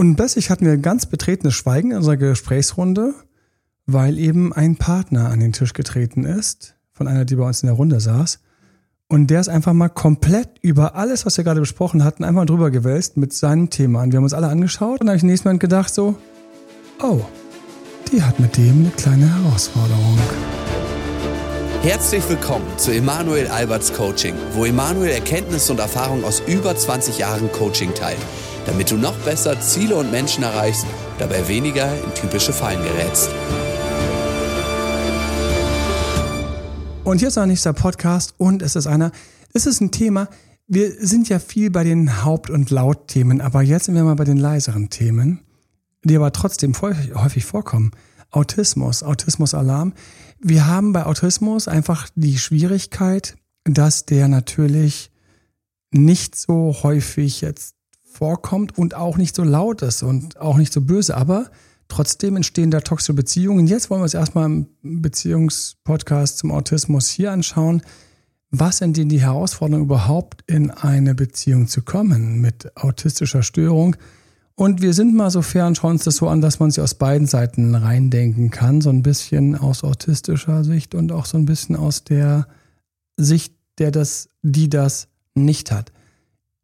Und plötzlich hatten wir ganz betretenes Schweigen in unserer Gesprächsrunde, weil eben ein Partner an den Tisch getreten ist, von einer, die bei uns in der Runde saß. Und der ist einfach mal komplett über alles, was wir gerade besprochen hatten, einfach drüber gewälzt mit seinem Thema. Und wir haben uns alle angeschaut und habe ich im nächsten Moment gedacht so, oh, die hat mit dem eine kleine Herausforderung. Herzlich willkommen zu Emanuel Alberts Coaching, wo Emanuel Erkenntnisse und Erfahrung aus über 20 Jahren Coaching teilt, damit du noch besser Ziele und Menschen erreichst, dabei weniger in typische Fallen gerätst. Und hier ist noch ein nächster Podcast und es ist ein Thema, wir sind ja viel bei den Haupt- und Lautthemen, aber jetzt sind wir mal bei den leiseren Themen, die aber trotzdem häufig vorkommen. Autismus-Alarm. Wir haben bei Autismus einfach die Schwierigkeit, dass der natürlich nicht so häufig jetzt vorkommt und auch nicht so laut ist und auch nicht so böse, aber trotzdem entstehen da toxische Beziehungen. Jetzt wollen wir uns erstmal im Beziehungspodcast zum Autismus hier anschauen. Was sind denn die Herausforderungen überhaupt, in eine Beziehung zu kommen mit autistischer Störung? Und wir sind mal so fair und schauen uns das so an, dass man sich aus beiden Seiten reindenken kann. So ein bisschen aus autistischer Sicht und auch so ein bisschen aus der Sicht, die das nicht hat.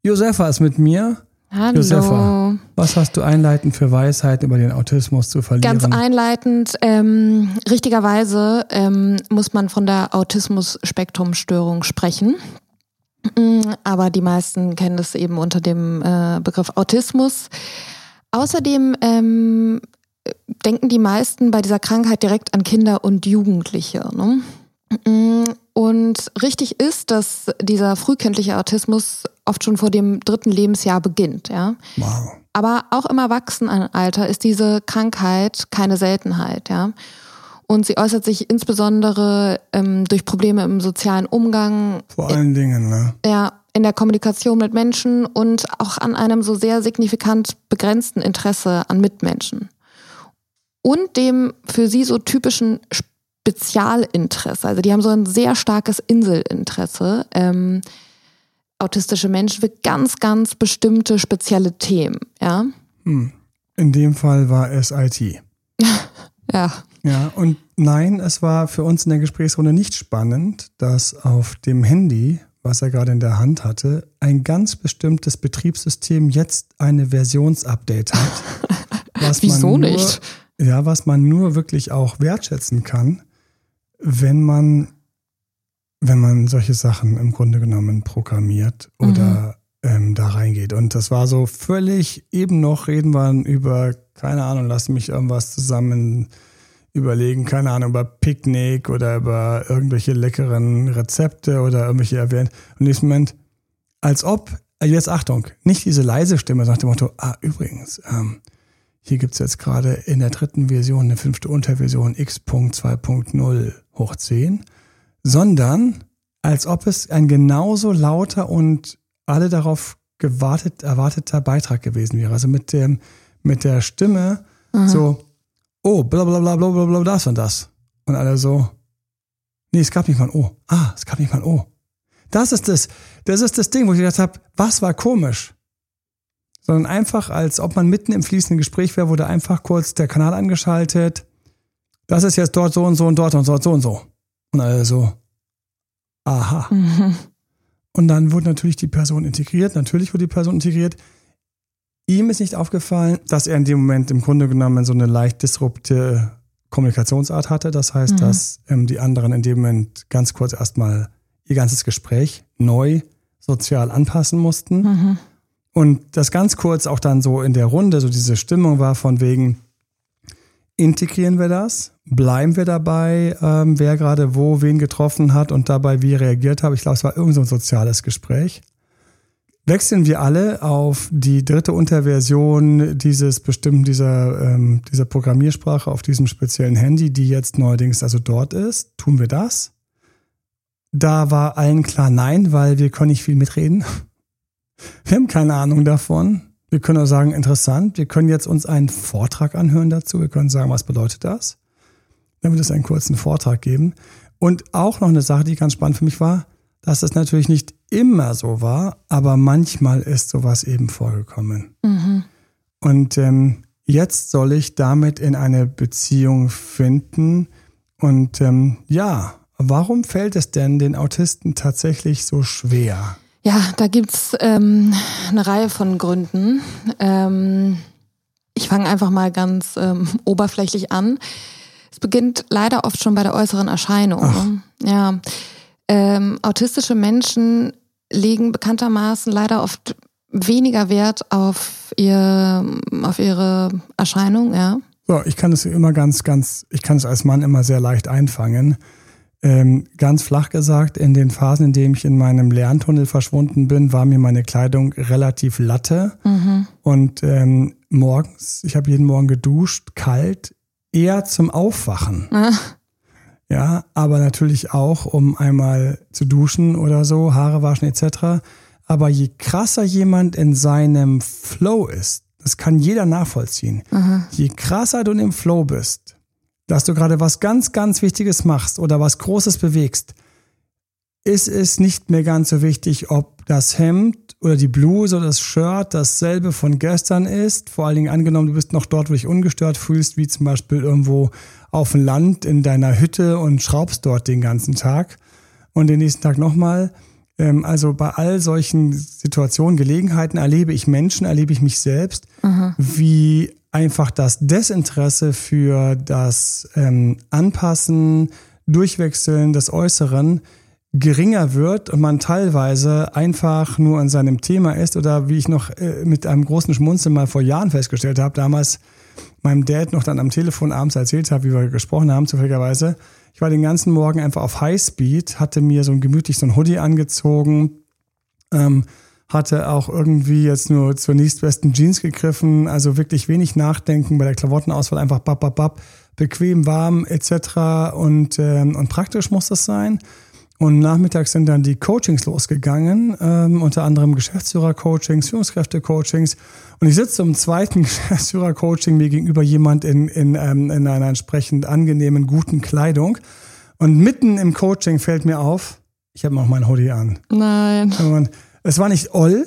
Josefa ist mit mir. Hallo. Josefa, was hast du einleitend für Weisheiten über den Autismus zu verlieren? Ganz einleitend, richtigerweise muss man von der Autismus-Spektrum-Störung sprechen. Aber die meisten kennen das eben unter dem Begriff Autismus. Außerdem denken die meisten bei dieser Krankheit direkt an Kinder und Jugendliche, ne? Und richtig ist, dass dieser frühkindliche Autismus oft schon vor dem 3. Lebensjahr beginnt, ja. Wow. Aber auch im Erwachsenenalter ist diese Krankheit keine Seltenheit, ja. Und sie äußert sich insbesondere durch Probleme im sozialen Umgang. Vor allen Dingen, ne? Ja, in der Kommunikation mit Menschen und auch an einem so sehr signifikant begrenzten Interesse an Mitmenschen. Und dem für sie so typischen Spezialinteresse. Also die haben so ein sehr starkes Inselinteresse. Autistische Menschen für ganz, ganz bestimmte spezielle Themen. Ja? In dem Fall war es IT. Ja. Ja, und nein, es war für uns in der Gesprächsrunde nicht spannend, dass auf dem Handy, was er gerade in der Hand hatte, ein ganz bestimmtes Betriebssystem jetzt eine Versionsupdate hat. Wieso nicht? Ja, was man nur wirklich auch wertschätzen kann, wenn man solche Sachen im Grunde genommen programmiert oder da reingeht. Und das war so völlig, eben noch reden wir über, keine Ahnung, lass mich irgendwas zusammen überlegen, keine Ahnung, über Picknick oder über irgendwelche leckeren Rezepte oder irgendwelche erwähnt. Und in diesem Moment, als ob, jetzt Achtung, nicht diese leise Stimme nach dem Motto, übrigens, hier gibt es jetzt gerade in der 3. Version eine 5. Unterversion X.2.0/10, sondern als ob es ein genauso lauter und alle darauf erwarteter Beitrag gewesen wäre. Also mit der Stimme so, oh, blablabla, blablabla, das und das. Und alle so, nee, es gab nicht mal ein O. Es gab nicht mal ein O. Das ist das Ding, wo ich gedacht habe, was war komisch? Sondern einfach, als ob man mitten im fließenden Gespräch wäre, wurde einfach kurz der Kanal angeschaltet. Das ist jetzt dort so und so und dort und dort so und so. Und alle so, aha. Mhm. Und dann wurde natürlich die Person integriert. Ihm ist nicht aufgefallen, dass er in dem Moment im Grunde genommen so eine leicht disruptive Kommunikationsart hatte. Das heißt, dass die anderen in dem Moment ganz kurz erstmal ihr ganzes Gespräch neu sozial anpassen mussten. Mhm. Und das ganz kurz auch dann so in der Runde, so diese Stimmung war von wegen, integrieren wir das? Bleiben wir dabei? Wer gerade wo wen getroffen hat und dabei wie reagiert habe? Ich glaube, es war irgend so ein soziales Gespräch. Wechseln wir alle auf die 3. Unterversion dieser Programmiersprache auf diesem speziellen Handy, die jetzt neuerdings also dort ist. Tun wir das? Da war allen klar nein, weil wir können nicht viel mitreden. Wir haben keine Ahnung davon. Wir können auch sagen, interessant. Wir können jetzt uns einen Vortrag anhören dazu. Wir können sagen, was bedeutet das? Dann wird es einen kurzen Vortrag geben. Und auch noch eine Sache, die ganz spannend für mich war, dass das natürlich nicht immer so war, aber manchmal ist sowas eben vorgekommen. Mhm. Und jetzt soll ich damit in eine Beziehung finden. Und warum fällt es denn den Autisten tatsächlich so schwer? Ja, da gibt's eine Reihe von Gründen. Ich fange einfach mal ganz oberflächlich an. Es beginnt leider oft schon bei der äußeren Erscheinung. Ach. Ja, autistische Menschen legen bekanntermaßen leider oft weniger Wert auf ihre Erscheinung, ja. Ja, ich kann es immer ich kann es als Mann immer sehr leicht einfangen. Ganz flach gesagt, in den Phasen, in denen ich in meinem Lerntunnel verschwunden bin, war mir meine Kleidung relativ Latte. Mhm. Und morgens, ich habe jeden Morgen geduscht, kalt, eher zum Aufwachen. Ach. Ja, aber natürlich auch, um einmal zu duschen oder so, Haare waschen etc. Aber je krasser jemand in seinem Flow ist, das kann jeder nachvollziehen, aha, je krasser du im Flow bist, dass du gerade was ganz, ganz Wichtiges machst oder was Großes bewegst, ist es nicht mehr ganz so wichtig, ob das Hemd oder die Bluse oder das Shirt dasselbe von gestern ist. Vor allen Dingen angenommen, du bist noch dort, wo du dich ungestört fühlst, wie zum Beispiel irgendwo auf dem Land in deiner Hütte und schraubst dort den ganzen Tag und den nächsten Tag nochmal. Also bei all solchen Situationen, Gelegenheiten erlebe ich Menschen, erlebe ich mich selbst, aha, wie einfach das Desinteresse für das Anpassen, Durchwechseln des Äußeren geringer wird und man teilweise einfach nur an seinem Thema ist oder wie ich noch mit einem großen Schmunzeln mal vor Jahren festgestellt habe, damals meinem Dad noch dann am Telefon abends erzählt habe, wie wir gesprochen haben, zufälligerweise. Ich war den ganzen Morgen einfach auf Highspeed, hatte mir gemütlich so ein Hoodie angezogen, hatte auch irgendwie jetzt nur zur nächstbesten Jeans gegriffen, also wirklich wenig nachdenken bei der Klamottenauswahl, einfach bequem, warm etc. Und praktisch muss das sein. Und nachmittags sind dann die Coachings losgegangen, unter anderem Geschäftsführer-Coachings, Führungskräfte-Coachings. Und ich sitze im zweiten Geschäftsführer-Coaching mir gegenüber jemand in einer entsprechend angenehmen, guten Kleidung. Und mitten im Coaching fällt mir auf, ich habe noch mein Hoodie an. Nein. Und es war nicht all,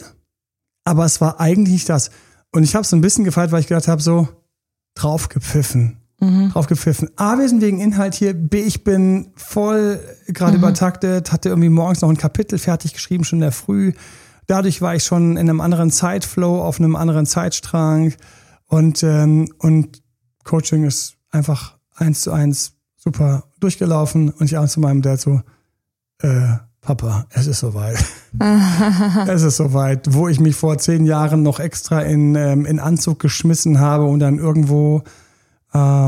aber es war eigentlich nicht das. Und ich habe es so ein bisschen gefeiert, weil ich gedacht habe, so draufgepfiffen. Mhm. Draufgepfiffen. A, wir sind wegen Inhalt hier. B, ich bin voll gerade übertaktet, hatte irgendwie morgens noch ein Kapitel fertig geschrieben, schon in der Früh. Dadurch war ich schon in einem anderen Zeitflow, auf einem anderen Zeitstrang. Und Coaching ist einfach 1:1 super durchgelaufen. Und ich abends zu meinem Dad so, Papa, es ist soweit. Es ist soweit, wo ich mich vor 10 Jahren noch extra in Anzug geschmissen habe und dann irgendwo der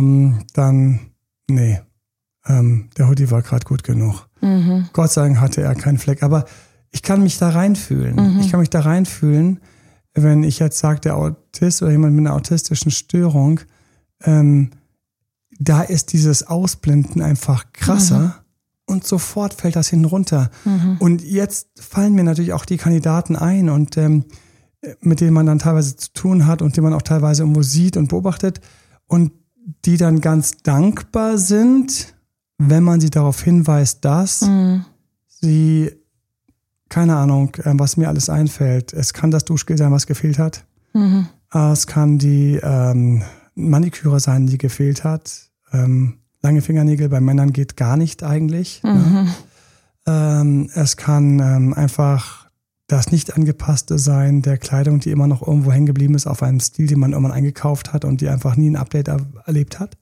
Hoodie war gerade gut genug. Mhm. Gott sei Dank hatte er keinen Fleck, aber ich kann mich da reinfühlen. Mhm. Ich kann mich da reinfühlen, wenn ich jetzt sage, der Autist oder jemand mit einer autistischen Störung, da ist dieses Ausblenden einfach krasser und sofort fällt das hinunter. Mhm. Und jetzt fallen mir natürlich auch die Kandidaten ein und mit denen man dann teilweise zu tun hat und die man auch teilweise irgendwo sieht und beobachtet. Und die dann ganz dankbar sind, wenn man sie darauf hinweist, dass sie, keine Ahnung, was mir alles einfällt. Es kann das Duschgel sein, was gefehlt hat. Mhm. Es kann die Maniküre sein, die gefehlt hat. Lange Fingernägel bei Männern geht gar nicht eigentlich. Mhm. Ne? Es kann einfach das nicht angepasste Sein der Kleidung, die immer noch irgendwo hängen geblieben ist, auf einem Stil, den man irgendwann eingekauft hat und die einfach nie ein Update erlebt hat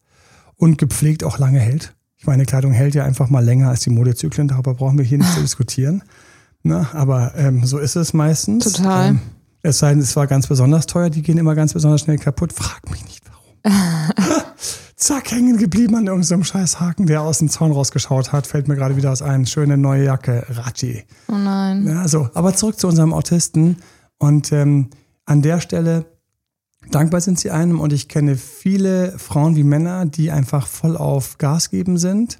und gepflegt auch lange hält. Ich meine, Kleidung hält ja einfach mal länger als die Modezyklen, darüber brauchen wir hier nicht zu diskutieren. Na, aber so ist es meistens. Total. Es sei denn, es war ganz besonders teuer, die gehen immer ganz besonders schnell kaputt. Frag mich nicht, warum. Zack, hängen geblieben an irgendeinem Scheißhaken, der aus dem Zaun rausgeschaut hat, fällt mir gerade wieder aus ein. Schöne neue Jacke, Ratschi. Oh nein. Ja, so. Aber zurück zu unserem Autisten. Und an der Stelle, dankbar sind sie einem. Und ich kenne viele Frauen wie Männer, die einfach voll auf Gas geben sind,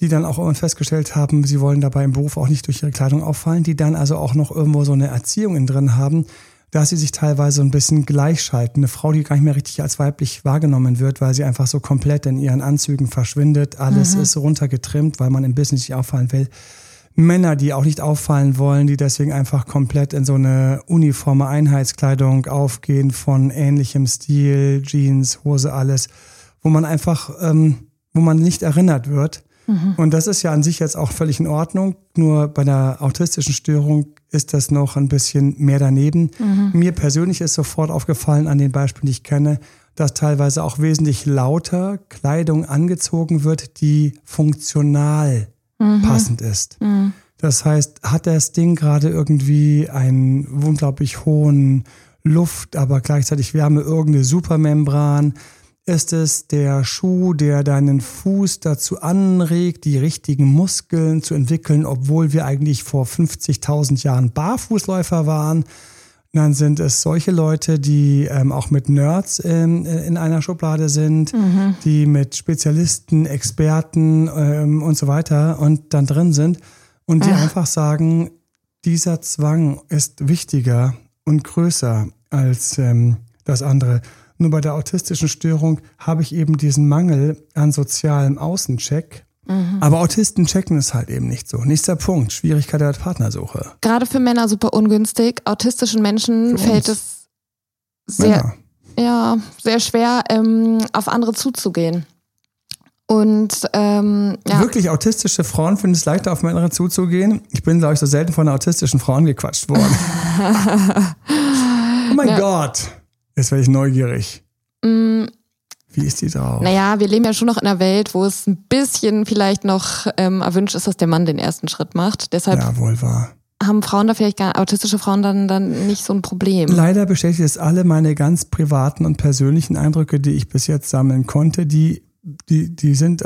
die dann auch irgendwann festgestellt haben, sie wollen dabei im Beruf auch nicht durch ihre Kleidung auffallen, die dann also auch noch irgendwo so eine Erziehung in drin haben, dass sie sich teilweise ein bisschen gleichschalten. Eine Frau, die gar nicht mehr richtig als weiblich wahrgenommen wird, weil sie einfach so komplett in ihren Anzügen verschwindet. Alles ist runtergetrimmt, weil man im Business nicht auffallen will. Männer, die auch nicht auffallen wollen, die deswegen einfach komplett in so eine uniforme Einheitskleidung aufgehen von ähnlichem Stil, Jeans, Hose, alles, wo man einfach, wo man nicht erinnert wird. Mhm. Und das ist ja an sich jetzt auch völlig in Ordnung, nur bei der autistischen Störung ist das noch ein bisschen mehr daneben. Mhm. Mir persönlich ist sofort aufgefallen an den Beispielen, die ich kenne, dass teilweise auch wesentlich lauter Kleidung angezogen wird, die funktional passend ist. Mhm. Das heißt, hat das Ding gerade irgendwie einen unglaublich hohen Luft, aber gleichzeitig Wärme, irgendeine Supermembran? Ist es der Schuh, der deinen Fuß dazu anregt, die richtigen Muskeln zu entwickeln, obwohl wir eigentlich vor 50.000 Jahren Barfußläufer waren? Dann sind es solche Leute, die auch mit Nerds in einer Schublade sind, die mit Spezialisten, Experten und so weiter und dann drin sind und die einfach sagen, dieser Zwang ist wichtiger und größer als das andere. Nur bei der autistischen Störung habe ich eben diesen Mangel an sozialem Außencheck. Mhm. Aber Autisten checken es halt eben nicht so. Nächster Punkt, Schwierigkeit der Partnersuche. Gerade für Männer super ungünstig. Autistischen Menschen fällt es sehr schwer, auf andere zuzugehen. Und wirklich autistische Frauen finden es leichter, auf Männer zuzugehen. Ich bin, glaube ich, so selten von einer autistischen Frau angequatscht worden. Oh mein Gott, jetzt werde ich neugierig. Mhm. Wie ist die drauf? Naja, wir leben ja schon noch in einer Welt, wo es ein bisschen vielleicht noch erwünscht ist, dass der Mann den ersten Schritt macht. Deshalb haben Frauen da vielleicht autistische Frauen dann nicht so ein Problem. Leider bestätigt es alle meine ganz privaten und persönlichen Eindrücke, die ich bis jetzt sammeln konnte. Die sind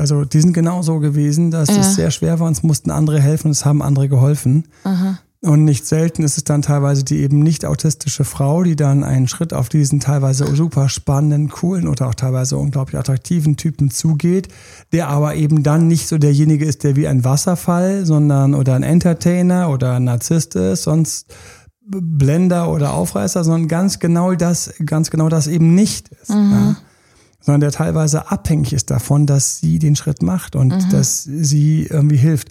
genau so gewesen, dass es sehr schwer war. Uns mussten andere helfen und es haben andere geholfen. Aha. Und nicht selten ist es dann teilweise die eben nicht autistische Frau, die dann einen Schritt auf diesen teilweise super spannenden, coolen oder auch teilweise unglaublich attraktiven Typen zugeht, der aber eben dann nicht so derjenige ist, der wie ein Wasserfall, sondern oder ein Entertainer oder ein Narzisst ist, sonst Blender oder Aufreißer, sondern ganz genau das eben nicht ist. Mhm. Ja? Sondern der teilweise abhängig ist davon, dass sie den Schritt macht und dass sie irgendwie hilft.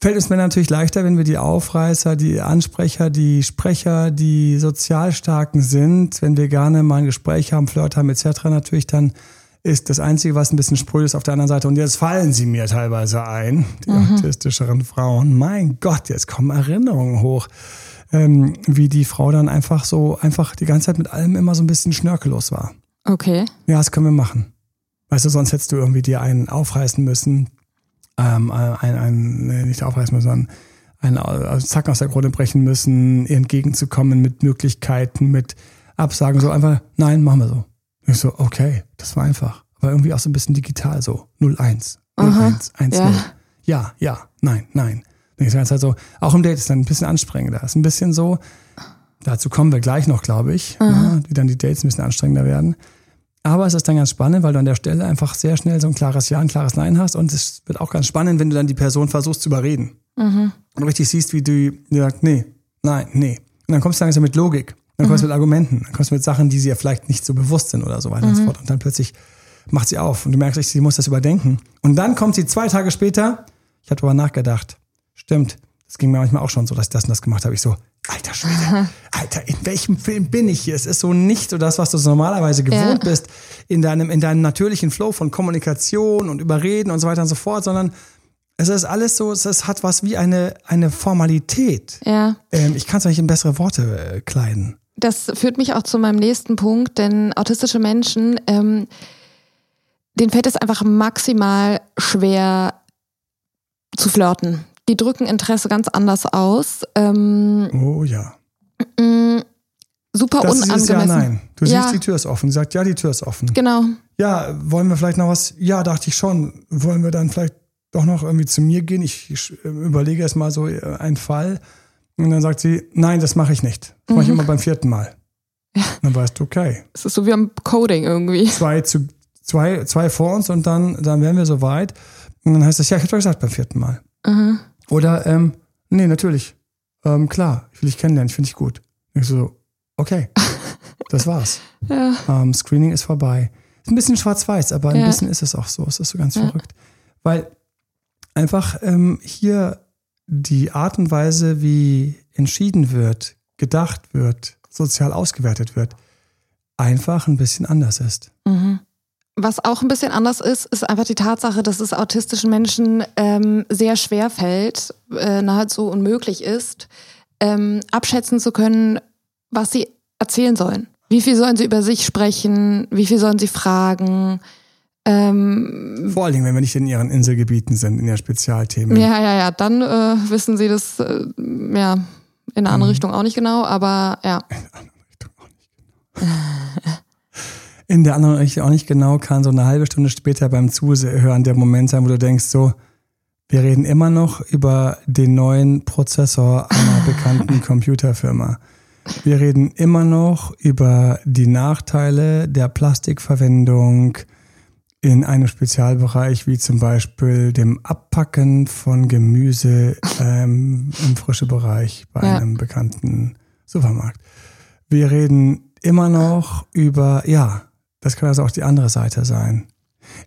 Fällt es mir natürlich leichter, wenn wir die Aufreißer, die Ansprecher, die Sprecher, die Sozialstarken sind, wenn wir gerne mal ein Gespräch haben, Flirt haben etc. Natürlich, dann ist das Einzige, was ein bisschen spröde ist auf der anderen Seite. Und jetzt fallen sie mir teilweise ein, die autistischeren Frauen. Mein Gott, jetzt kommen Erinnerungen hoch, wie die Frau dann einfach die ganze Zeit mit allem immer so ein bisschen schnörkellos war. Okay. Ja, das können wir machen. Weißt du, sonst hättest du irgendwie dir einen aufreißen müssen, nicht aufreißen müssen, sondern einen Zacken aus der Krone brechen müssen, ihr entgegenzukommen mit Möglichkeiten, mit Absagen, so einfach, nein, machen wir so. Ich so, okay, das war einfach. Aber irgendwie auch so ein bisschen digital so, 01, 01, 1, 0. Ja, nein. Ich sage halt so, auch im Date ist dann ein bisschen anstrengender. Ist ein bisschen so, dazu kommen wir gleich noch, glaube ich, wie dann die Dates ein bisschen anstrengender werden. Aber es ist dann ganz spannend, weil du an der Stelle einfach sehr schnell so ein klares Ja, ein klares Nein hast. Und es wird auch ganz spannend, wenn du dann die Person versuchst zu überreden. Mhm. Und richtig siehst, wie du sagst, nee, nein, nee. Und dann kommst du langsam mit Logik, dann kommst du mit Argumenten, dann kommst du mit Sachen, die sie ja vielleicht nicht so bewusst sind oder so weiter und so fort. Und dann plötzlich macht sie auf und du merkst, sie muss das überdenken. Und dann kommt sie 2 Tage später, ich habe darüber nachgedacht, stimmt, das ging mir manchmal auch schon so, dass ich das und das gemacht habe. Ich so, alter Schwede, Alter, in welchem Film bin ich hier? Es ist so nicht so das, was du normalerweise gewohnt bist, in deinem natürlichen Flow von Kommunikation und Überreden und so weiter und so fort, sondern es ist alles so, es hat was wie eine Formalität. Ja. Ich kann es nicht in bessere Worte kleiden. Das führt mich auch zu meinem nächsten Punkt, denn autistische Menschen, denen fällt es einfach maximal schwer zu flirten. Die drücken Interesse ganz anders aus. Super das unangemessen. Ist ja, nein. Du siehst, die Tür ist offen. Sie sagt, ja, die Tür ist offen. Genau. Ja, wollen wir vielleicht noch was? Ja, dachte ich schon. Wollen wir dann vielleicht doch noch irgendwie zu mir gehen? Ich überlege erst mal so einen Fall. Und dann sagt sie, nein, das mache ich nicht. Das mache ich immer beim 4. Mal. Ja. Dann weißt du, okay. Es ist so wie am Coding irgendwie. Zwei vor uns und dann wären wir so weit. Und dann heißt das, ja, ich habe doch gesagt, beim 4. Mal. Mhm. Oder, nee, natürlich. Klar, ich will dich kennenlernen, ich finde dich gut. Ich so, okay, das war's. Screening ist vorbei. Ist ein bisschen schwarz-weiß, aber ein bisschen ist es auch so. Es ist so ganz verrückt. Weil einfach hier die Art und Weise, wie entschieden wird, gedacht wird, sozial ausgewertet wird, einfach ein bisschen anders ist. Mhm. Was auch ein bisschen anders ist, ist einfach die Tatsache, dass es autistischen Menschen sehr schwer fällt, nahezu unmöglich ist, abschätzen zu können, was sie erzählen sollen. Wie viel sollen sie über sich sprechen? Wie viel sollen sie fragen? Vor allen Dingen, wenn wir nicht in ihren Inselgebieten sind, in den Spezialthemen. Ja. Dann wissen sie das in eine andere Richtung auch nicht genau, aber ja. In der anderen Richtung auch nicht genau. In der anderen Richtung auch nicht genau kann so eine halbe Stunde später beim Zuhören der Moment sein, wo du denkst so, wir reden immer noch über den neuen Prozessor einer bekannten Computerfirma. Wir reden immer noch über die Nachteile der Plastikverwendung in einem Spezialbereich wie zum Beispiel dem Abpacken von Gemüse im frischen Bereich bei einem bekannten Supermarkt. Wir reden immer noch über, das kann also auch die andere Seite sein.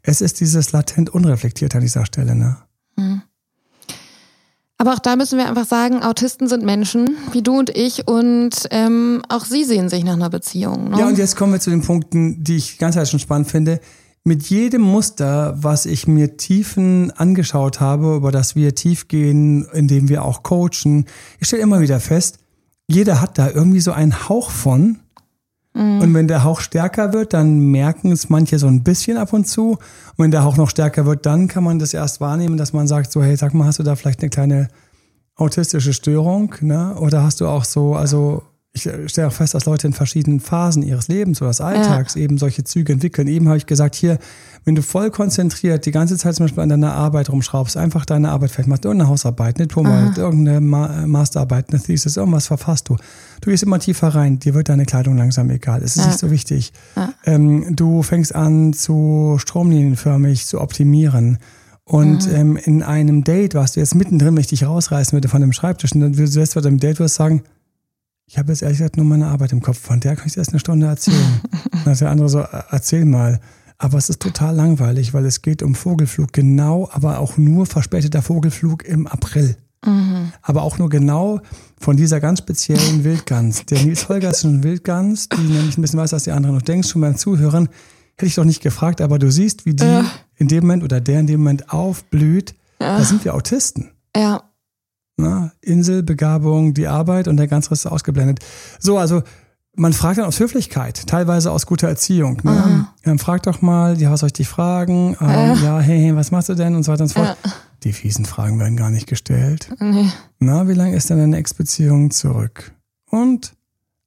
Es ist dieses latent unreflektiert an dieser Stelle, ne? Mhm. Aber auch da müssen wir einfach sagen, Autisten sind Menschen, wie du und ich, und auch sie sehen sich nach einer Beziehung. Ne? Ja, und jetzt kommen wir zu den Punkten, die ich die ganze Zeit schon spannend finde. Mit jedem Muster, was ich mir tiefen angeschaut habe, über das wir tief gehen, indem wir auch coachen, ich stelle immer wieder fest, jeder hat da irgendwie so einen Hauch von. Mhm. Und wenn der Hauch stärker wird, dann merken es manche so ein bisschen ab und zu. Und wenn der Hauch noch stärker wird, dann kann man das erst wahrnehmen, dass man sagt so, hey, sag mal, hast du da vielleicht eine kleine autistische Störung, ne? Oder hast du auch so, also ich stelle auch fest, dass Leute in verschiedenen Phasen ihres Lebens oder des Alltags eben solche Züge entwickeln. Eben habe ich gesagt, hier, wenn du voll konzentriert die ganze Zeit zum Beispiel an deiner Arbeit rumschraubst, einfach deine Arbeit vielleicht machst, irgendeine Hausarbeit, eine Diplomarbeit, irgendeine Masterarbeit, eine Thesis, irgendwas verfasst du. Du gehst immer tiefer rein, dir wird deine Kleidung langsam egal, es ist nicht so wichtig. Ja. Du fängst an, zu stromlinienförmig zu optimieren. Und in einem Date, was du jetzt mittendrin, wenn ich dich rausreißen würde von dem Schreibtisch, und dann würdest du jetzt bei deinem Date sagen, ich habe jetzt ehrlich gesagt nur meine Arbeit im Kopf, von der kann ich erst eine Stunde erzählen. Dann hat der andere so, erzähl mal. Aber es ist total langweilig, weil es geht um Vogelflug, genau, aber auch nur verspäteter Vogelflug im April. Mhm. Aber auch nur genau von dieser ganz speziellen Wildgans. Der Nils Holgersson Wildgans, die nämlich ein bisschen weiß, als die anderen noch denkst, schon beim Zuhören, hätte ich doch nicht gefragt, aber du siehst, wie die in dem Moment oder der in dem Moment aufblüht. Ja. Da sind wir Autisten. Ja. Insel, Begabung, die Arbeit und der ganze Rest ist ausgeblendet. So, also man fragt dann aus Höflichkeit, teilweise aus guter Erziehung. Ne? Dann fragt doch mal, was soll ich dich fragen? Hey, was machst du denn? Und so weiter und so fort. Ja. Die fiesen Fragen werden gar nicht gestellt. Nee. Na, wie lange ist denn deine Ex-Beziehung zurück? Und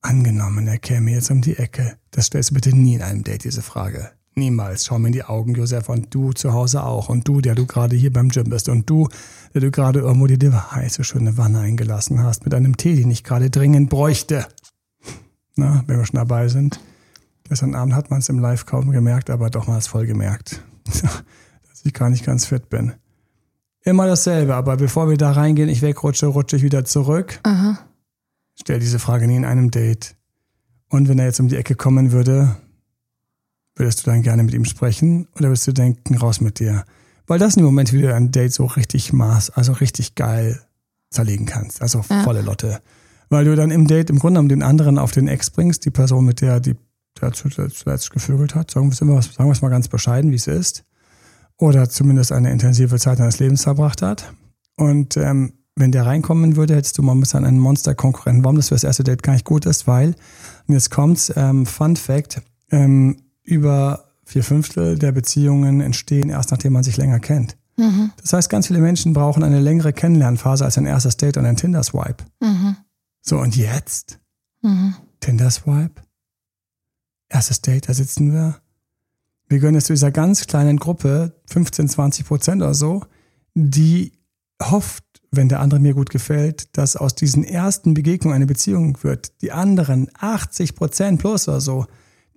angenommen, er käme jetzt um die Ecke. Das stellst du bitte nie in einem Date, diese Frage. Niemals. Schau mir in die Augen, Josefa, und du zu Hause auch. Und du, der du gerade hier beim Gym bist. Und du, der du gerade irgendwo dir die heiße, schöne Wanne eingelassen hast mit einem Tee, den ich gerade dringend bräuchte. Na, wenn wir schon dabei sind. Gestern Abend hat man es im Live kaum gemerkt, aber doch mal es voll gemerkt, dass ich gar nicht ganz fit bin. Immer dasselbe, aber bevor wir da reingehen, ich wegrutsche, rutsche ich wieder zurück. Aha. Stell diese Frage nie in einem Date. Und wenn er jetzt um die Ecke kommen würde... Würdest du dann gerne mit ihm sprechen oder würdest du denken, raus mit dir? Weil das im Moment wieder ein Date so richtig richtig geil zerlegen kannst. Also volle Lotte. Weil du dann im Date im Grunde genommen den anderen auf den Ex bringst, die Person, mit der der zuletzt gevögelt hat. Sagen wir es mal ganz bescheiden, wie es ist. Oder zumindest eine intensive Zeit deines Lebens verbracht hat. Und wenn der reinkommen würde, hättest du momentan einen Monster-Konkurrenten. Warum das für das erste Date gar nicht gut ist, weil, und jetzt kommt's, Fun Fact, über 4/5 der Beziehungen entstehen erst, nachdem man sich länger kennt. Mhm. Das heißt, ganz viele Menschen brauchen eine längere Kennenlernphase als ein erstes Date und ein Tinder-Swipe. Mhm. So, und jetzt? Mhm. Tinder-Swipe? Erstes Date, da sitzen wir. Wir gehören jetzt zu dieser ganz kleinen Gruppe, 15-20% oder so, die hofft, wenn der andere mir gut gefällt, dass aus diesen ersten Begegnungen eine Beziehung wird. Die anderen, 80% plus oder so,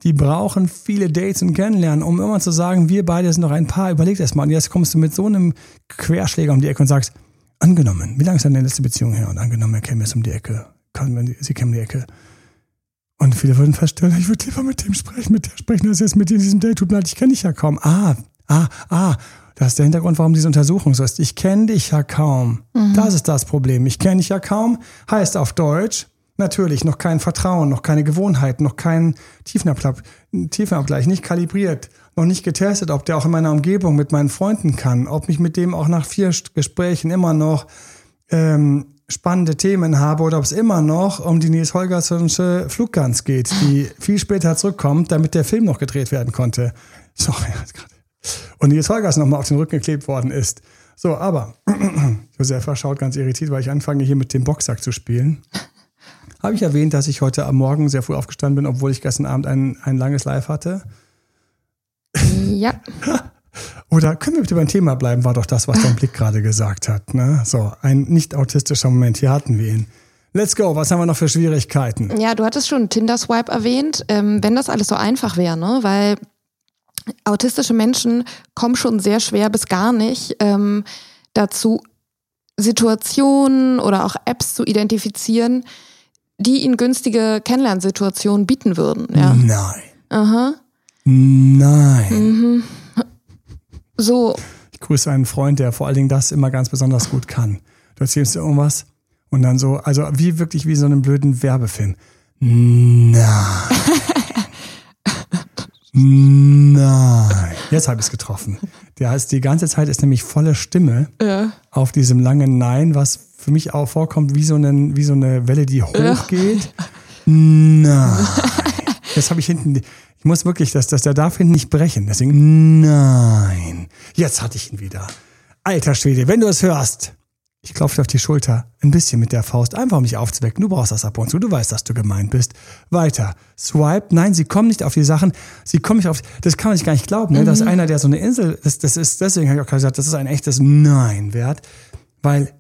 die brauchen viele Dates und Kennenlernen, um immer zu sagen, wir beide sind noch ein Paar, überleg das mal. Und jetzt kommst du mit so einem Querschläger um die Ecke und sagst, angenommen, wie lange ist denn deine letzte Beziehung her? Und angenommen, er käme jetzt um die Ecke. Sie kämen um die Ecke. Und viele würden feststellen, ich würde lieber mit dem sprechen, das ist jetzt mit diesem Date, tut mir leid, ich kenne dich ja kaum. Das ist der Hintergrund, warum diese Untersuchung so ist. Ich kenne dich ja kaum. Mhm. Das ist das Problem. Ich kenne dich ja kaum. Heißt auf Deutsch natürlich noch kein Vertrauen, noch keine Gewohnheit, noch kein Tiefenabgleich, nicht kalibriert, noch nicht getestet, ob der auch in meiner Umgebung mit meinen Freunden kann, ob ich mit dem auch nach 4 Gesprächen immer noch spannende Themen habe oder ob es immer noch um die Nils Holgerssonsche Fluggans geht, die viel später zurückkommt, damit der Film noch gedreht werden konnte. Sorry, und Nils Holgersson nochmal auf den Rücken geklebt worden ist. So, aber Josefa schaut ganz irritiert, weil ich anfange hier mit dem Boxsack zu spielen. Habe ich erwähnt, dass ich heute am Morgen sehr früh aufgestanden bin, obwohl ich gestern Abend ein langes Live hatte? Ja. Oder können wir bitte beim Thema bleiben, war doch das, was dein Blick gerade gesagt hat. Ne? So, ein nicht autistischer Moment, hier hatten wir ihn. Let's go, was haben wir noch für Schwierigkeiten? Ja, du hattest schon Tinder-Swipe erwähnt, wenn das alles so einfach wäre, ne? Weil autistische Menschen kommen schon sehr schwer bis gar nicht dazu, Situationen oder auch Apps zu identifizieren, die ihnen günstige Kennenlernsituationen bieten würden. Ja. Nein. Aha. Nein. Mhm. So. Ich grüße einen Freund, der vor allen Dingen das immer ganz besonders gut kann. Du erzählst dir irgendwas und dann so, also wie wirklich wie so einem blöden Werbefilm. Nein. Nein. Jetzt habe ich es getroffen. Der heißt, die ganze Zeit ist nämlich volle Stimme auf diesem langen Nein, was für mich auch vorkommt wie so eine Welle, die hochgeht. Nein. Jetzt habe ich hinten, ich muss wirklich, dass der darf hinten nicht brechen. Deswegen, nein. Jetzt hatte ich ihn wieder. Alter Schwede, wenn du es hörst. Ich klopfe dir auf die Schulter, ein bisschen mit der Faust, einfach um dich aufzuwecken. Du brauchst das ab und zu, du weißt, dass du gemeint bist. Weiter. Swipe. Nein, sie kommen nicht auf die Sachen. Sie kommen nicht auf, das kann man sich gar nicht glauben, ne? Dass einer, der so eine Insel, das ist, deswegen habe ich auch gesagt, das ist ein echtes Nein wert. Weil,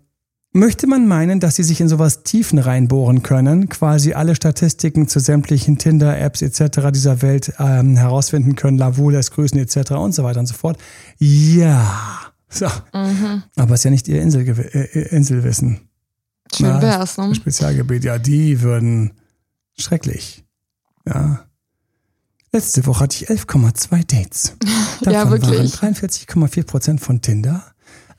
möchte man meinen, dass sie sich in sowas Tiefen reinbohren können, quasi alle Statistiken zu sämtlichen Tinder-Apps etc. dieser Welt herausfinden können, Lavulas, Grüßen etc. und so weiter und so fort? Ja. So. Mhm. Aber es ist ja nicht ihr Inselwissen. Schön wär's, ne? Spezialgebiet, ja, die würden schrecklich. Ja. Letzte Woche hatte ich 11,2 Dates. Davon ja, wirklich. Waren 43,4% von Tinder.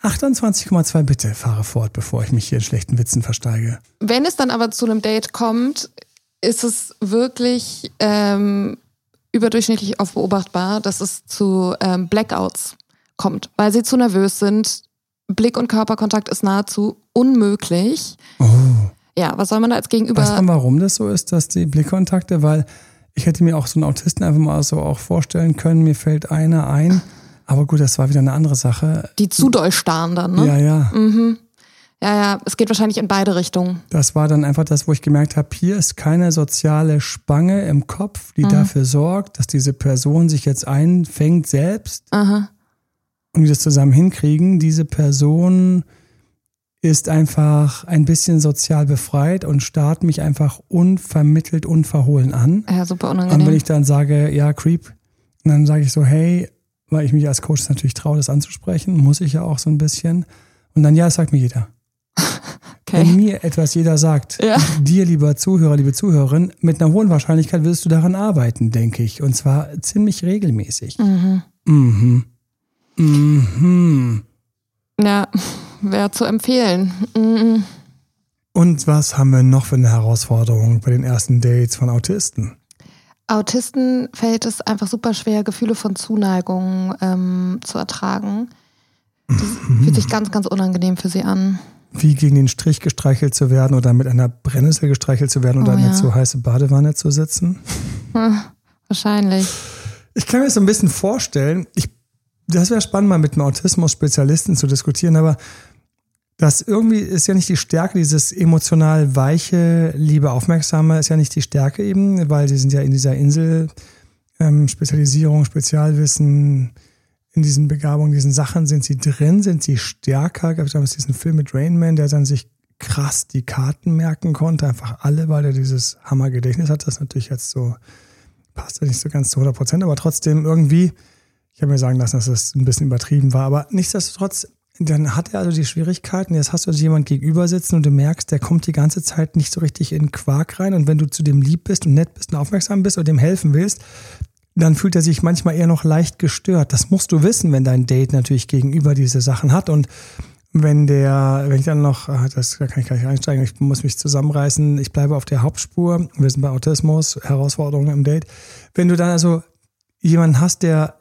28,2, bitte fahre fort, bevor ich mich hier in schlechten Witzen versteige. Wenn es dann aber zu einem Date kommt, ist es wirklich überdurchschnittlich oft beobachtbar, dass es zu Blackouts kommt, weil sie zu nervös sind. Blick- und Körperkontakt ist nahezu unmöglich. Oh. Ja, was soll man da als Gegenüber... Weißt du, warum das so ist, dass die Blickkontakte, weil ich hätte mir auch so einen Autisten einfach mal so auch vorstellen können, mir fällt einer ein, aber gut, das war wieder eine andere Sache. Die zu doll starren dann, ne? Ja, ja. Mhm. Ja, ja, es geht wahrscheinlich in beide Richtungen. Das war dann einfach das, wo ich gemerkt habe, hier ist keine soziale Spange im Kopf, die dafür sorgt, dass diese Person sich jetzt einfängt selbst. Aha. Und wir das zusammen hinkriegen, diese Person ist einfach ein bisschen sozial befreit und starrt mich einfach unvermittelt, unverhohlen an. Ja, super unangenehm. Und wenn ich dann sage, ja, Creep, und dann sage ich so, hey, weil ich mich als Coach natürlich traue, das anzusprechen, muss ich ja auch so ein bisschen. Und dann, ja, das sagt mir jeder. Okay. Wenn mir etwas jeder sagt, ja. Dir, lieber Zuhörer, liebe Zuhörerin, mit einer hohen Wahrscheinlichkeit wirst du daran arbeiten, denke ich. Und zwar ziemlich regelmäßig. Mhm. Mhm. Mhm. Ja, wäre zu empfehlen. Mhm. Und was haben wir noch für eine Herausforderung bei den ersten Dates von Autisten? Autisten fällt es einfach super schwer, Gefühle von Zuneigung zu ertragen. Das fühlt sich ganz, ganz unangenehm für sie an. Wie gegen den Strich gestreichelt zu werden oder mit einer Brennnessel gestreichelt zu werden oder in eine zu heiße Badewanne zu sitzen? Hm, wahrscheinlich. Ich kann mir das so ein bisschen vorstellen, das wäre spannend, mal mit einem Autismus-Spezialisten zu diskutieren, aber das irgendwie ist ja nicht die Stärke, dieses emotional weiche, liebe, aufmerksame ist ja nicht die Stärke eben, weil sie sind ja in dieser Insel, Spezialisierung, Spezialwissen, in diesen Begabungen, diesen Sachen sind sie drin, sind sie stärker. Gab es damals diesen Film mit Rain Man, der dann sich krass die Karten merken konnte, einfach alle, weil er dieses Hammergedächtnis hat, das natürlich jetzt so, passt ja nicht so ganz zu 100%, aber trotzdem irgendwie. Ich habe mir sagen lassen, dass das ein bisschen übertrieben war, aber nichtsdestotrotz, dann hat er also die Schwierigkeiten, jetzt hast du also jemand gegenüber sitzen und du merkst, der kommt die ganze Zeit nicht so richtig in Quark rein und wenn du zu dem lieb bist und nett bist und aufmerksam bist und dem helfen willst, dann fühlt er sich manchmal eher noch leicht gestört. Das musst du wissen, wenn dein Date natürlich gegenüber diese Sachen hat. Und wenn ich dann noch, da kann ich gar nicht einsteigen, ich muss mich zusammenreißen, ich bleibe auf der Hauptspur, wir sind bei Autismus, Herausforderungen im Date. Wenn du dann also jemanden hast, der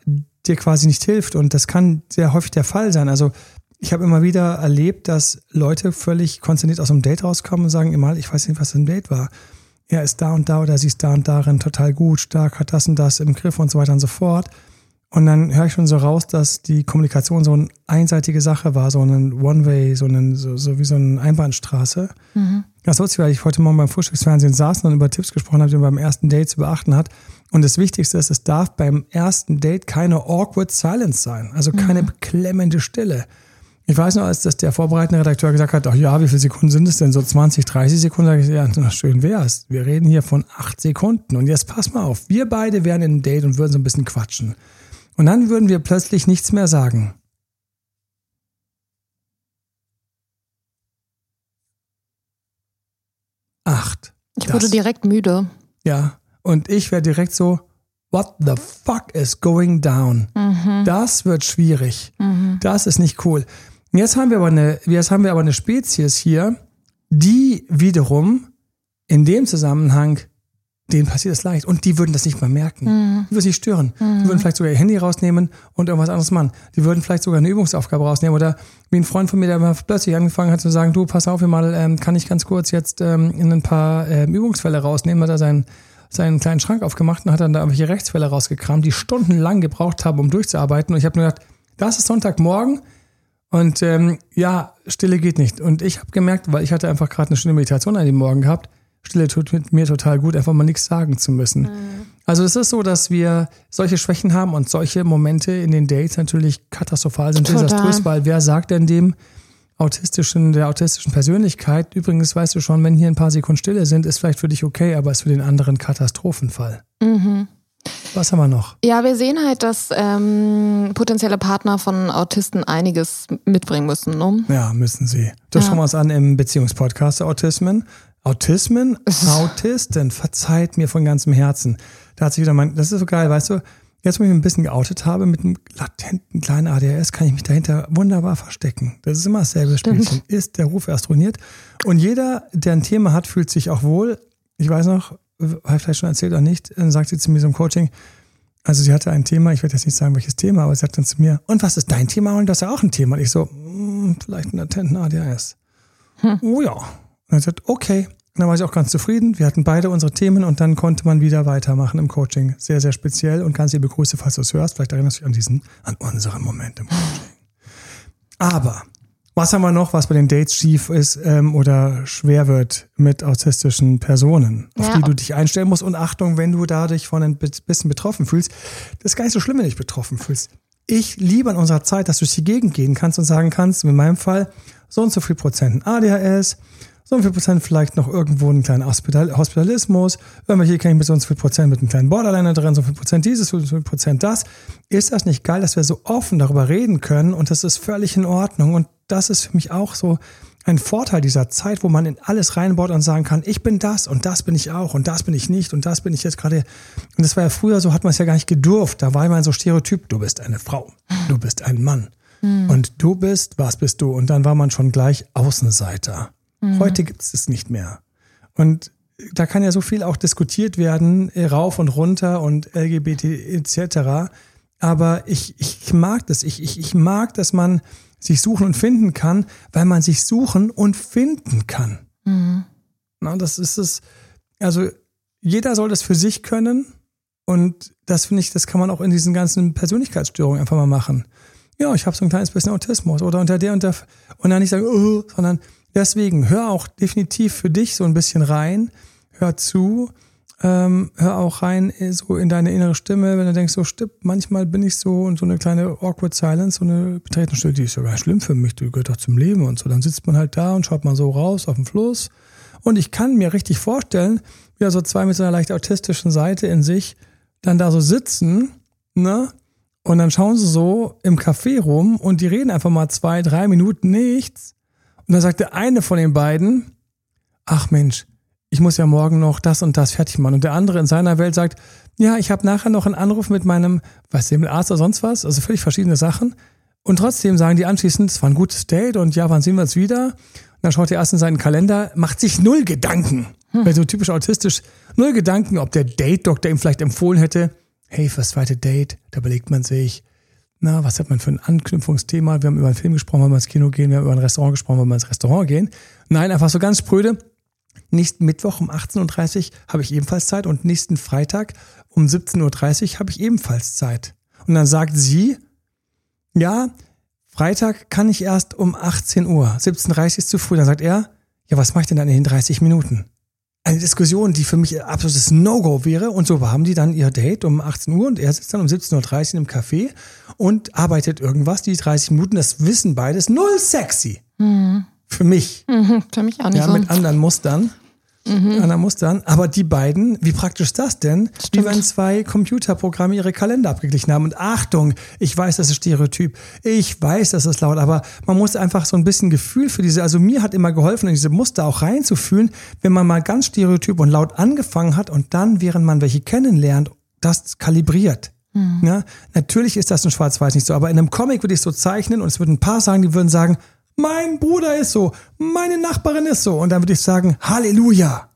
dir quasi nicht hilft, und das kann sehr häufig der Fall sein, also ich habe immer wieder erlebt, dass Leute völlig konsterniert aus einem Date rauskommen und sagen, immer, ich weiß nicht, was das ein Date war. Er ist da und da oder sie ist da und darin total gut, stark, hat das und das im Griff und so weiter und so fort. Und dann höre ich schon so raus, dass die Kommunikation so eine einseitige Sache war, so ein One-Way, so wie so eine Einbahnstraße. Mhm. Das lustig, weil ich heute Morgen beim Frühstücksfernsehen saß und dann über Tipps gesprochen habe, die man beim ersten Date zu beachten hat. Und das Wichtigste ist, es darf beim ersten Date keine awkward silence sein, also keine beklemmende Stille. Ich weiß noch, als das der vorbereitende Redakteur gesagt hat, ach ja, wie viele Sekunden sind es denn? So 20, 30 Sekunden. Sag ich, ja, na schön wär's. Wir reden hier von 8 Sekunden. Und jetzt pass mal auf, wir beide wären in einem Date und würden so ein bisschen quatschen. Und dann würden wir plötzlich nichts mehr sagen. Ich wurde direkt müde. Ja, und ich wäre direkt so, what the fuck is going down? Mhm. Das wird schwierig. Mhm. Das ist nicht cool. Jetzt haben wir aber eine Spezies hier, die wiederum in dem Zusammenhang, denen passiert es leicht. Und die würden das nicht mal merken. Die würden sich stören. Die würden vielleicht sogar ihr Handy rausnehmen und irgendwas anderes machen. Die würden vielleicht sogar eine Übungsaufgabe rausnehmen. Oder wie ein Freund von mir, der plötzlich angefangen hat zu sagen, du, pass auf, kann ich ganz kurz jetzt in ein paar Übungsfälle rausnehmen, hat er seinen kleinen Schrank aufgemacht und hat dann da irgendwelche Rechtsfälle rausgekramt, die stundenlang gebraucht haben, um durchzuarbeiten. Und ich habe nur gedacht, das ist Sonntagmorgen. Und ja, Stille geht nicht. Und ich habe gemerkt, weil ich hatte einfach gerade eine schöne Meditation an dem Morgen gehabt, Stille tut mit mir total gut, einfach mal nichts sagen zu müssen. Mhm. Also es ist so, dass wir solche Schwächen haben und solche Momente in den Dates natürlich katastrophal sind, desaströs, weil wer sagt denn dem der autistischen Persönlichkeit, übrigens weißt du schon, wenn hier ein paar Sekunden Stille sind, ist vielleicht für dich okay, aber ist für den anderen Katastrophenfall. Mhm. Was haben wir noch? Ja, wir sehen halt, dass potenzielle Partner von Autisten einiges mitbringen müssen. Ne? Ja, müssen sie. Das schauen wir uns an im Beziehungspodcast Autisten, verzeiht mir von ganzem Herzen. Da hat sich wieder das ist so geil, weißt du, jetzt, wo ich mich ein bisschen geoutet habe, mit einem latenten kleinen ADHS, kann ich mich dahinter wunderbar verstecken. Das ist immer dasselbe Spielchen. Ist der Ruf erst ruiniert. Und jeder, der ein Thema hat, fühlt sich auch wohl. Ich weiß noch, habe ich vielleicht schon erzählt oder nicht, dann sagt sie zu mir so im Coaching, also sie hatte ein Thema, ich werde jetzt nicht sagen, welches Thema, aber sie sagt dann zu mir, und was ist dein Thema? Und das ist ja auch ein Thema. Und ich so, vielleicht einen latenten ADHS. Oh ja. Und er sagt, okay. Und dann war ich auch ganz zufrieden. Wir hatten beide unsere Themen und dann konnte man wieder weitermachen im Coaching. Sehr, sehr speziell und ganz liebe Grüße, falls du es hörst. Vielleicht erinnerst du dich an unseren Moment im Coaching. Aber was haben wir noch, was bei den Dates schief ist oder schwer wird mit autistischen Personen, auf die du dich einstellen musst? Und Achtung, wenn du dadurch von ein bisschen betroffen fühlst, das ist gar nicht so schlimm, wenn du dich betroffen fühlst. Ich liebe an unserer Zeit, dass du durch die Gegend gehen kannst und sagen kannst, in meinem Fall so und so viel Prozent ADHS, so und 4% vielleicht noch irgendwo einen kleinen Hospitalismus. Irgendwelche kenne ich mit so und so viel Prozent mit einem kleinen Borderliner drin, so viel Prozent dieses, so viel Prozent das. Ist das nicht geil, dass wir so offen darüber reden können? Und das ist völlig in Ordnung. Und das ist für mich auch so ein Vorteil dieser Zeit, wo man in alles reinbaut und sagen kann, ich bin das und das bin ich auch und das bin ich nicht und das bin ich jetzt gerade. Und das war ja früher so, hat man es ja gar nicht gedurft. Da war man so Stereotyp, du bist eine Frau, du bist ein Mann und du bist, was bist du? Und dann war man schon gleich Außenseiter. Heute gibt es das nicht mehr. Und da kann ja so viel auch diskutiert werden, rauf und runter und LGBT etc. Aber ich mag das. Ich mag, dass man sich suchen und finden kann, weil man sich suchen und finden kann. Na, das ist es. Also jeder soll das für sich können. Und das finde ich, das kann man auch in diesen ganzen Persönlichkeitsstörungen einfach mal machen. Ja, ich habe so ein kleines bisschen Autismus oder unter der. Und dann nicht sagen, sondern deswegen, hör auch definitiv für dich so ein bisschen rein, hör zu, hör auch rein so in deine innere Stimme, wenn du denkst, so stimmt, manchmal bin ich so und so eine kleine awkward silence, so eine betretene Stille, die ist sogar schlimm für mich, die gehört doch zum Leben und so. Dann sitzt man halt da und schaut mal so raus auf den Fluss und ich kann mir richtig vorstellen, wie ja so zwei mit so einer leicht autistischen Seite in sich dann da so sitzen, ne? Und dann schauen sie so im Café rum und die reden einfach mal 2-3 Minuten nichts. Und dann sagt der eine von den beiden, ach Mensch, ich muss ja morgen noch das und das fertig machen. Und der andere in seiner Welt sagt, ja, ich habe nachher noch einen Anruf mit meinem, weiß ich, Arzt oder sonst was, also völlig verschiedene Sachen. Und trotzdem sagen die anschließend, es war ein gutes Date und ja, wann sehen wir uns wieder? Und dann schaut der Arzt in seinen Kalender, macht sich null Gedanken. Weil so typisch autistisch, null Gedanken, ob der Date-Doktor ihm vielleicht empfohlen hätte, hey, fürs zweite Date, da überlegt man sich, na, was hat man für ein Anknüpfungsthema? Wir haben über einen Film gesprochen, weil wir ins Kino gehen, wir haben über ein Restaurant gesprochen, weil wir ins Restaurant gehen. Nein, einfach so ganz spröde. Nächsten Mittwoch um 18.30 Uhr habe ich ebenfalls Zeit und nächsten Freitag um 17.30 Uhr habe ich ebenfalls Zeit. Und dann sagt sie, ja, Freitag kann ich erst um 18 Uhr, 17.30 Uhr ist zu früh. Dann sagt er, ja, was mache ich denn dann in den 30 Minuten? Eine Diskussion, die für mich ein absolutes No-Go wäre. Und so haben die dann ihr Date um 18 Uhr und er sitzt dann um 17.30 Uhr im Café und arbeitet irgendwas. Die 30 Minuten, das wissen beides, null sexy. Mhm. Für mich. Mhm, für mich auch nicht so. Ja, mit anderen Mustern. Mhm. Mit anderen Mustern. Aber die beiden, wie praktisch ist das denn? Stimmt. Wie wenn zwei Computerprogramme ihre Kalender abgeglichen haben. Und Achtung, ich weiß, das ist Stereotyp. Ich weiß, das ist laut. Aber man muss einfach so ein bisschen Gefühl für diese, also mir hat immer geholfen, in diese Muster auch reinzufühlen, wenn man mal ganz stereotyp und laut angefangen hat und dann, während man welche kennenlernt, das kalibriert. Mhm. Ja, natürlich ist das in Schwarz-Weiß nicht so. Aber in einem Comic würde ich es so zeichnen und es würden ein paar sagen, die würden sagen, mein Bruder ist so, meine Nachbarin ist so. Und dann würde ich sagen, Halleluja.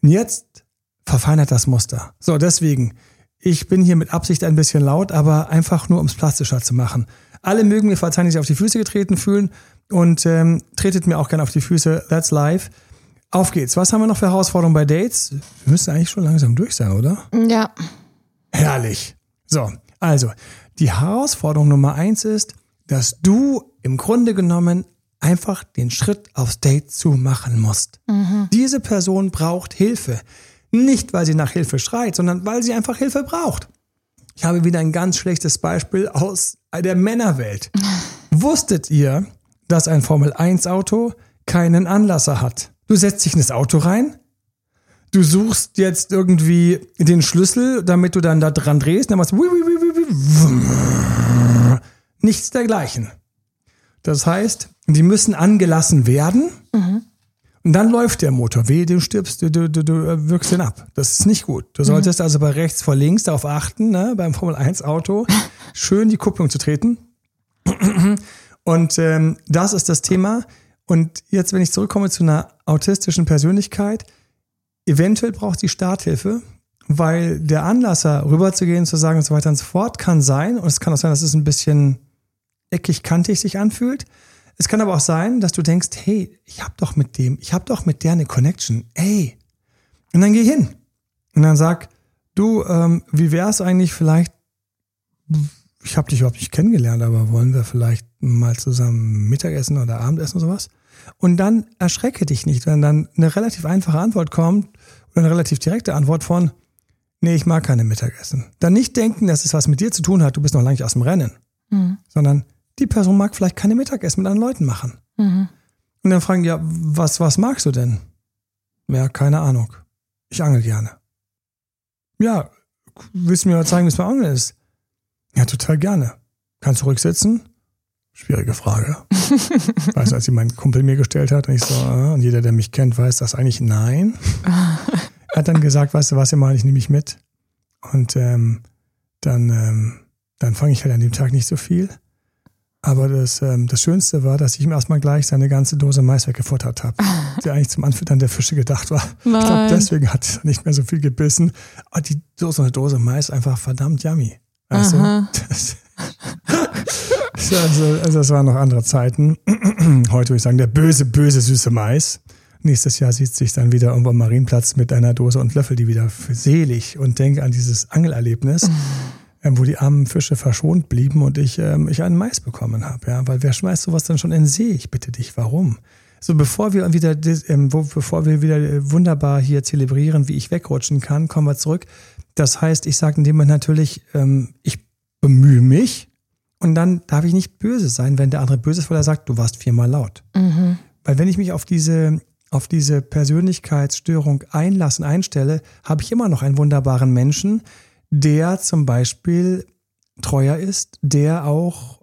Und jetzt verfeinert das Muster. So, deswegen, ich bin hier mit Absicht ein bisschen laut, aber einfach nur, um es plastischer zu machen. Alle mögen mir verzeihen, die sich auf die Füße getreten fühlen und tretet mir auch gerne auf die Füße. That's life. Auf geht's. Was haben wir noch für Herausforderungen bei Dates? Wir müssen eigentlich schon langsam durch sein, oder? Ja. Herrlich. So, also, die Herausforderung Nummer 1 ist, dass du im Grunde genommen einfach den Schritt aufs Date zu machen musst. Mhm. Diese Person braucht Hilfe. Nicht, weil sie nach Hilfe schreit, sondern weil sie einfach Hilfe braucht. Ich habe wieder ein ganz schlechtes Beispiel aus der Männerwelt. Wusstet ihr, dass ein Formel-1-Auto keinen Anlasser hat? Du setzt dich in das Auto rein, du suchst jetzt irgendwie den Schlüssel, damit du dann da dran drehst, dann machst du nichts dergleichen. Das heißt, die müssen angelassen werden und dann läuft der Motor. Wehe, du stirbst, du wirkst ihn ab. Das ist nicht gut. Du solltest also bei rechts vor links darauf achten, ne, beim Formel-1-Auto schön die Kupplung zu treten. Und das ist das Thema. Und jetzt, wenn ich zurückkomme zu einer autistischen Persönlichkeit, eventuell braucht sie Starthilfe. Weil der Anlasser rüberzugehen, zu sagen und so weiter und so fort kann sein, und es kann auch sein, dass es ein bisschen eckig-kantig sich anfühlt. Es kann aber auch sein, dass du denkst, hey, ich habe doch mit der eine Connection, ey. Und dann geh hin. Und dann sag, du, wie wär's eigentlich vielleicht, ich habe dich überhaupt nicht kennengelernt, aber wollen wir vielleicht mal zusammen Mittagessen oder Abendessen oder sowas? Und dann erschrecke dich nicht, wenn dann eine relativ einfache Antwort kommt oder eine relativ direkte Antwort von, nee, ich mag keine Mittagessen. Dann nicht denken, dass es was mit dir zu tun hat, du bist noch lange nicht aus dem Rennen. Mhm. Sondern die Person mag vielleicht keine Mittagessen mit anderen Leuten machen. Mhm. Und dann fragen die, ja, was magst du denn? Ja, keine Ahnung. Ich angel gerne. Ja, willst du mir mal zeigen, wie es beim Angeln ist? Ja, total gerne. Kannst du rücksitzen? Schwierige Frage. Weißt du, als sie mein Kumpel mir gestellt hat, und ich so, und jeder, der mich kennt, weiß, dass eigentlich nein. Er hat dann gesagt, weißt du was, immer, ich nehme mich mit. Und dann fange ich halt an dem Tag nicht so viel. Aber das Schönste war, dass ich ihm erstmal gleich seine ganze Dose Mais weggefuttert habe, die eigentlich zum Anfüttern der Fische gedacht war. Nein. Ich glaube, deswegen hat er nicht mehr so viel gebissen. Aber eine Dose Mais einfach verdammt yummy. Weißt du? Also das waren noch andere Zeiten. Heute würde ich sagen, der böse, böse, süße Mais. Nächstes Jahr sieht sich dann wieder irgendwo am Marienplatz mit einer Dose und Löffel, die wieder selig und denke an dieses Angelerlebnis, wo die armen Fische verschont blieben und ich einen Mais bekommen habe. Ja? Weil wer schmeißt sowas dann schon in den See? Ich bitte dich, warum? So, bevor wir wieder wunderbar hier zelebrieren, wie ich wegrutschen kann, kommen wir zurück. Das heißt, ich sage in dem Moment natürlich, ich bemühe mich und dann darf ich nicht böse sein, wenn der andere böse ist, weil er sagt, du warst viermal laut. Mhm. Weil wenn ich mich auf diese Persönlichkeitsstörung einlassen, einstelle, habe ich immer noch einen wunderbaren Menschen, der zum Beispiel treuer ist, der auch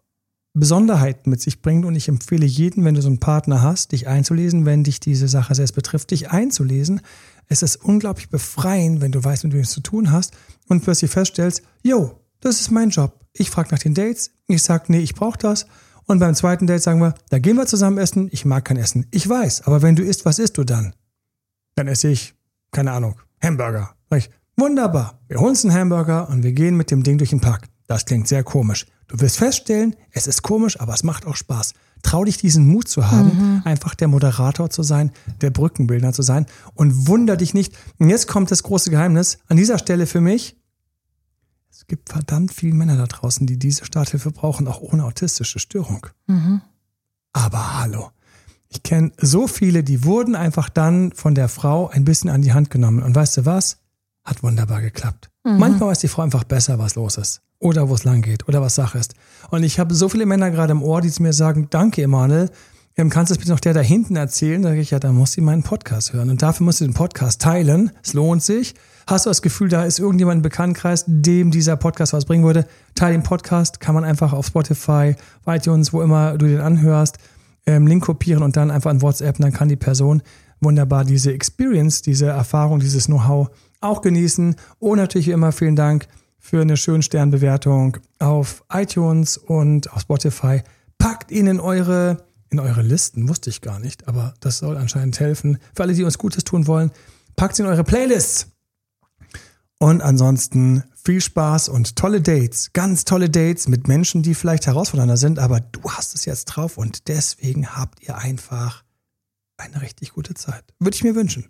Besonderheiten mit sich bringt. Und ich empfehle jeden, wenn du so einen Partner hast, dich einzulesen, wenn dich diese Sache selbst betrifft, dich einzulesen, es ist unglaublich befreiend, wenn du weißt, mit wem du es zu tun hast und plötzlich feststellst, yo, das ist mein Job. Ich frage nach den Dates, ich sage, nee, ich brauche das. Und beim zweiten Date sagen wir, da gehen wir zusammen essen. Ich mag kein Essen. Ich weiß, aber wenn du isst, was isst du dann? Dann esse ich, keine Ahnung, Hamburger. Sag ich, wunderbar, wir holen uns einen Hamburger und wir gehen mit dem Ding durch den Park. Das klingt sehr komisch. Du wirst feststellen, es ist komisch, aber es macht auch Spaß. Trau dich, diesen Mut zu haben, einfach der Moderator zu sein, der Brückenbildner zu sein und wunder dich nicht. Und jetzt kommt das große Geheimnis. An dieser Stelle für mich, es gibt verdammt viele Männer da draußen, die diese Starthilfe brauchen, auch ohne autistische Störung. Aber hallo. Ich kenne so viele, die wurden einfach dann von der Frau ein bisschen an die Hand genommen. Und weißt du was? Hat wunderbar geklappt. Manchmal weiß die Frau einfach besser, was los ist. Oder wo es lang geht oder was Sache ist. Und ich habe so viele Männer gerade im Ohr, die zu mir sagen, danke Emanuel, kannst du es bitte noch der da hinten erzählen? Da sage ich, ja, dann muss sie meinen Podcast hören. Und dafür musst du den Podcast teilen. Es lohnt sich. Hast du das Gefühl, da ist irgendjemand im Bekanntenkreis, dem dieser Podcast was bringen würde? Teil den Podcast, kann man einfach auf Spotify, iTunes, wo immer du den anhörst, Link kopieren und dann einfach an WhatsApp. Und dann kann die Person wunderbar diese Experience, diese Erfahrung, dieses Know-how auch genießen. Und natürlich immer vielen Dank für eine schöne Sternbewertung auf iTunes und auf Spotify. Packt ihn in eure Listen, wusste ich gar nicht, aber das soll anscheinend helfen. Für alle, die uns Gutes tun wollen, packt sie in eure Playlists. Und ansonsten viel Spaß und tolle Dates, ganz tolle Dates mit Menschen, die vielleicht herausfordernder sind, aber du hast es jetzt drauf und deswegen habt ihr einfach eine richtig gute Zeit. Würde ich mir wünschen.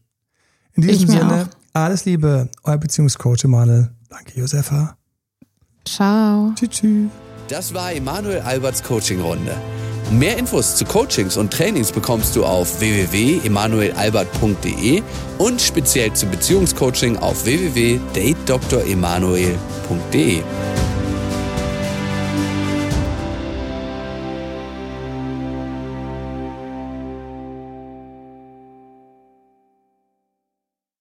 In diesem Sinne, alles Liebe, euer Beziehungscoach Emanuel. Danke, Josefa. Ciao. Tschüss. Das war Emanuel Alberts Coaching-Runde. Mehr Infos zu Coachings und Trainings bekommst du auf www.emanuelalbert.de und speziell zum Beziehungscoaching auf www.datedremanuel.de.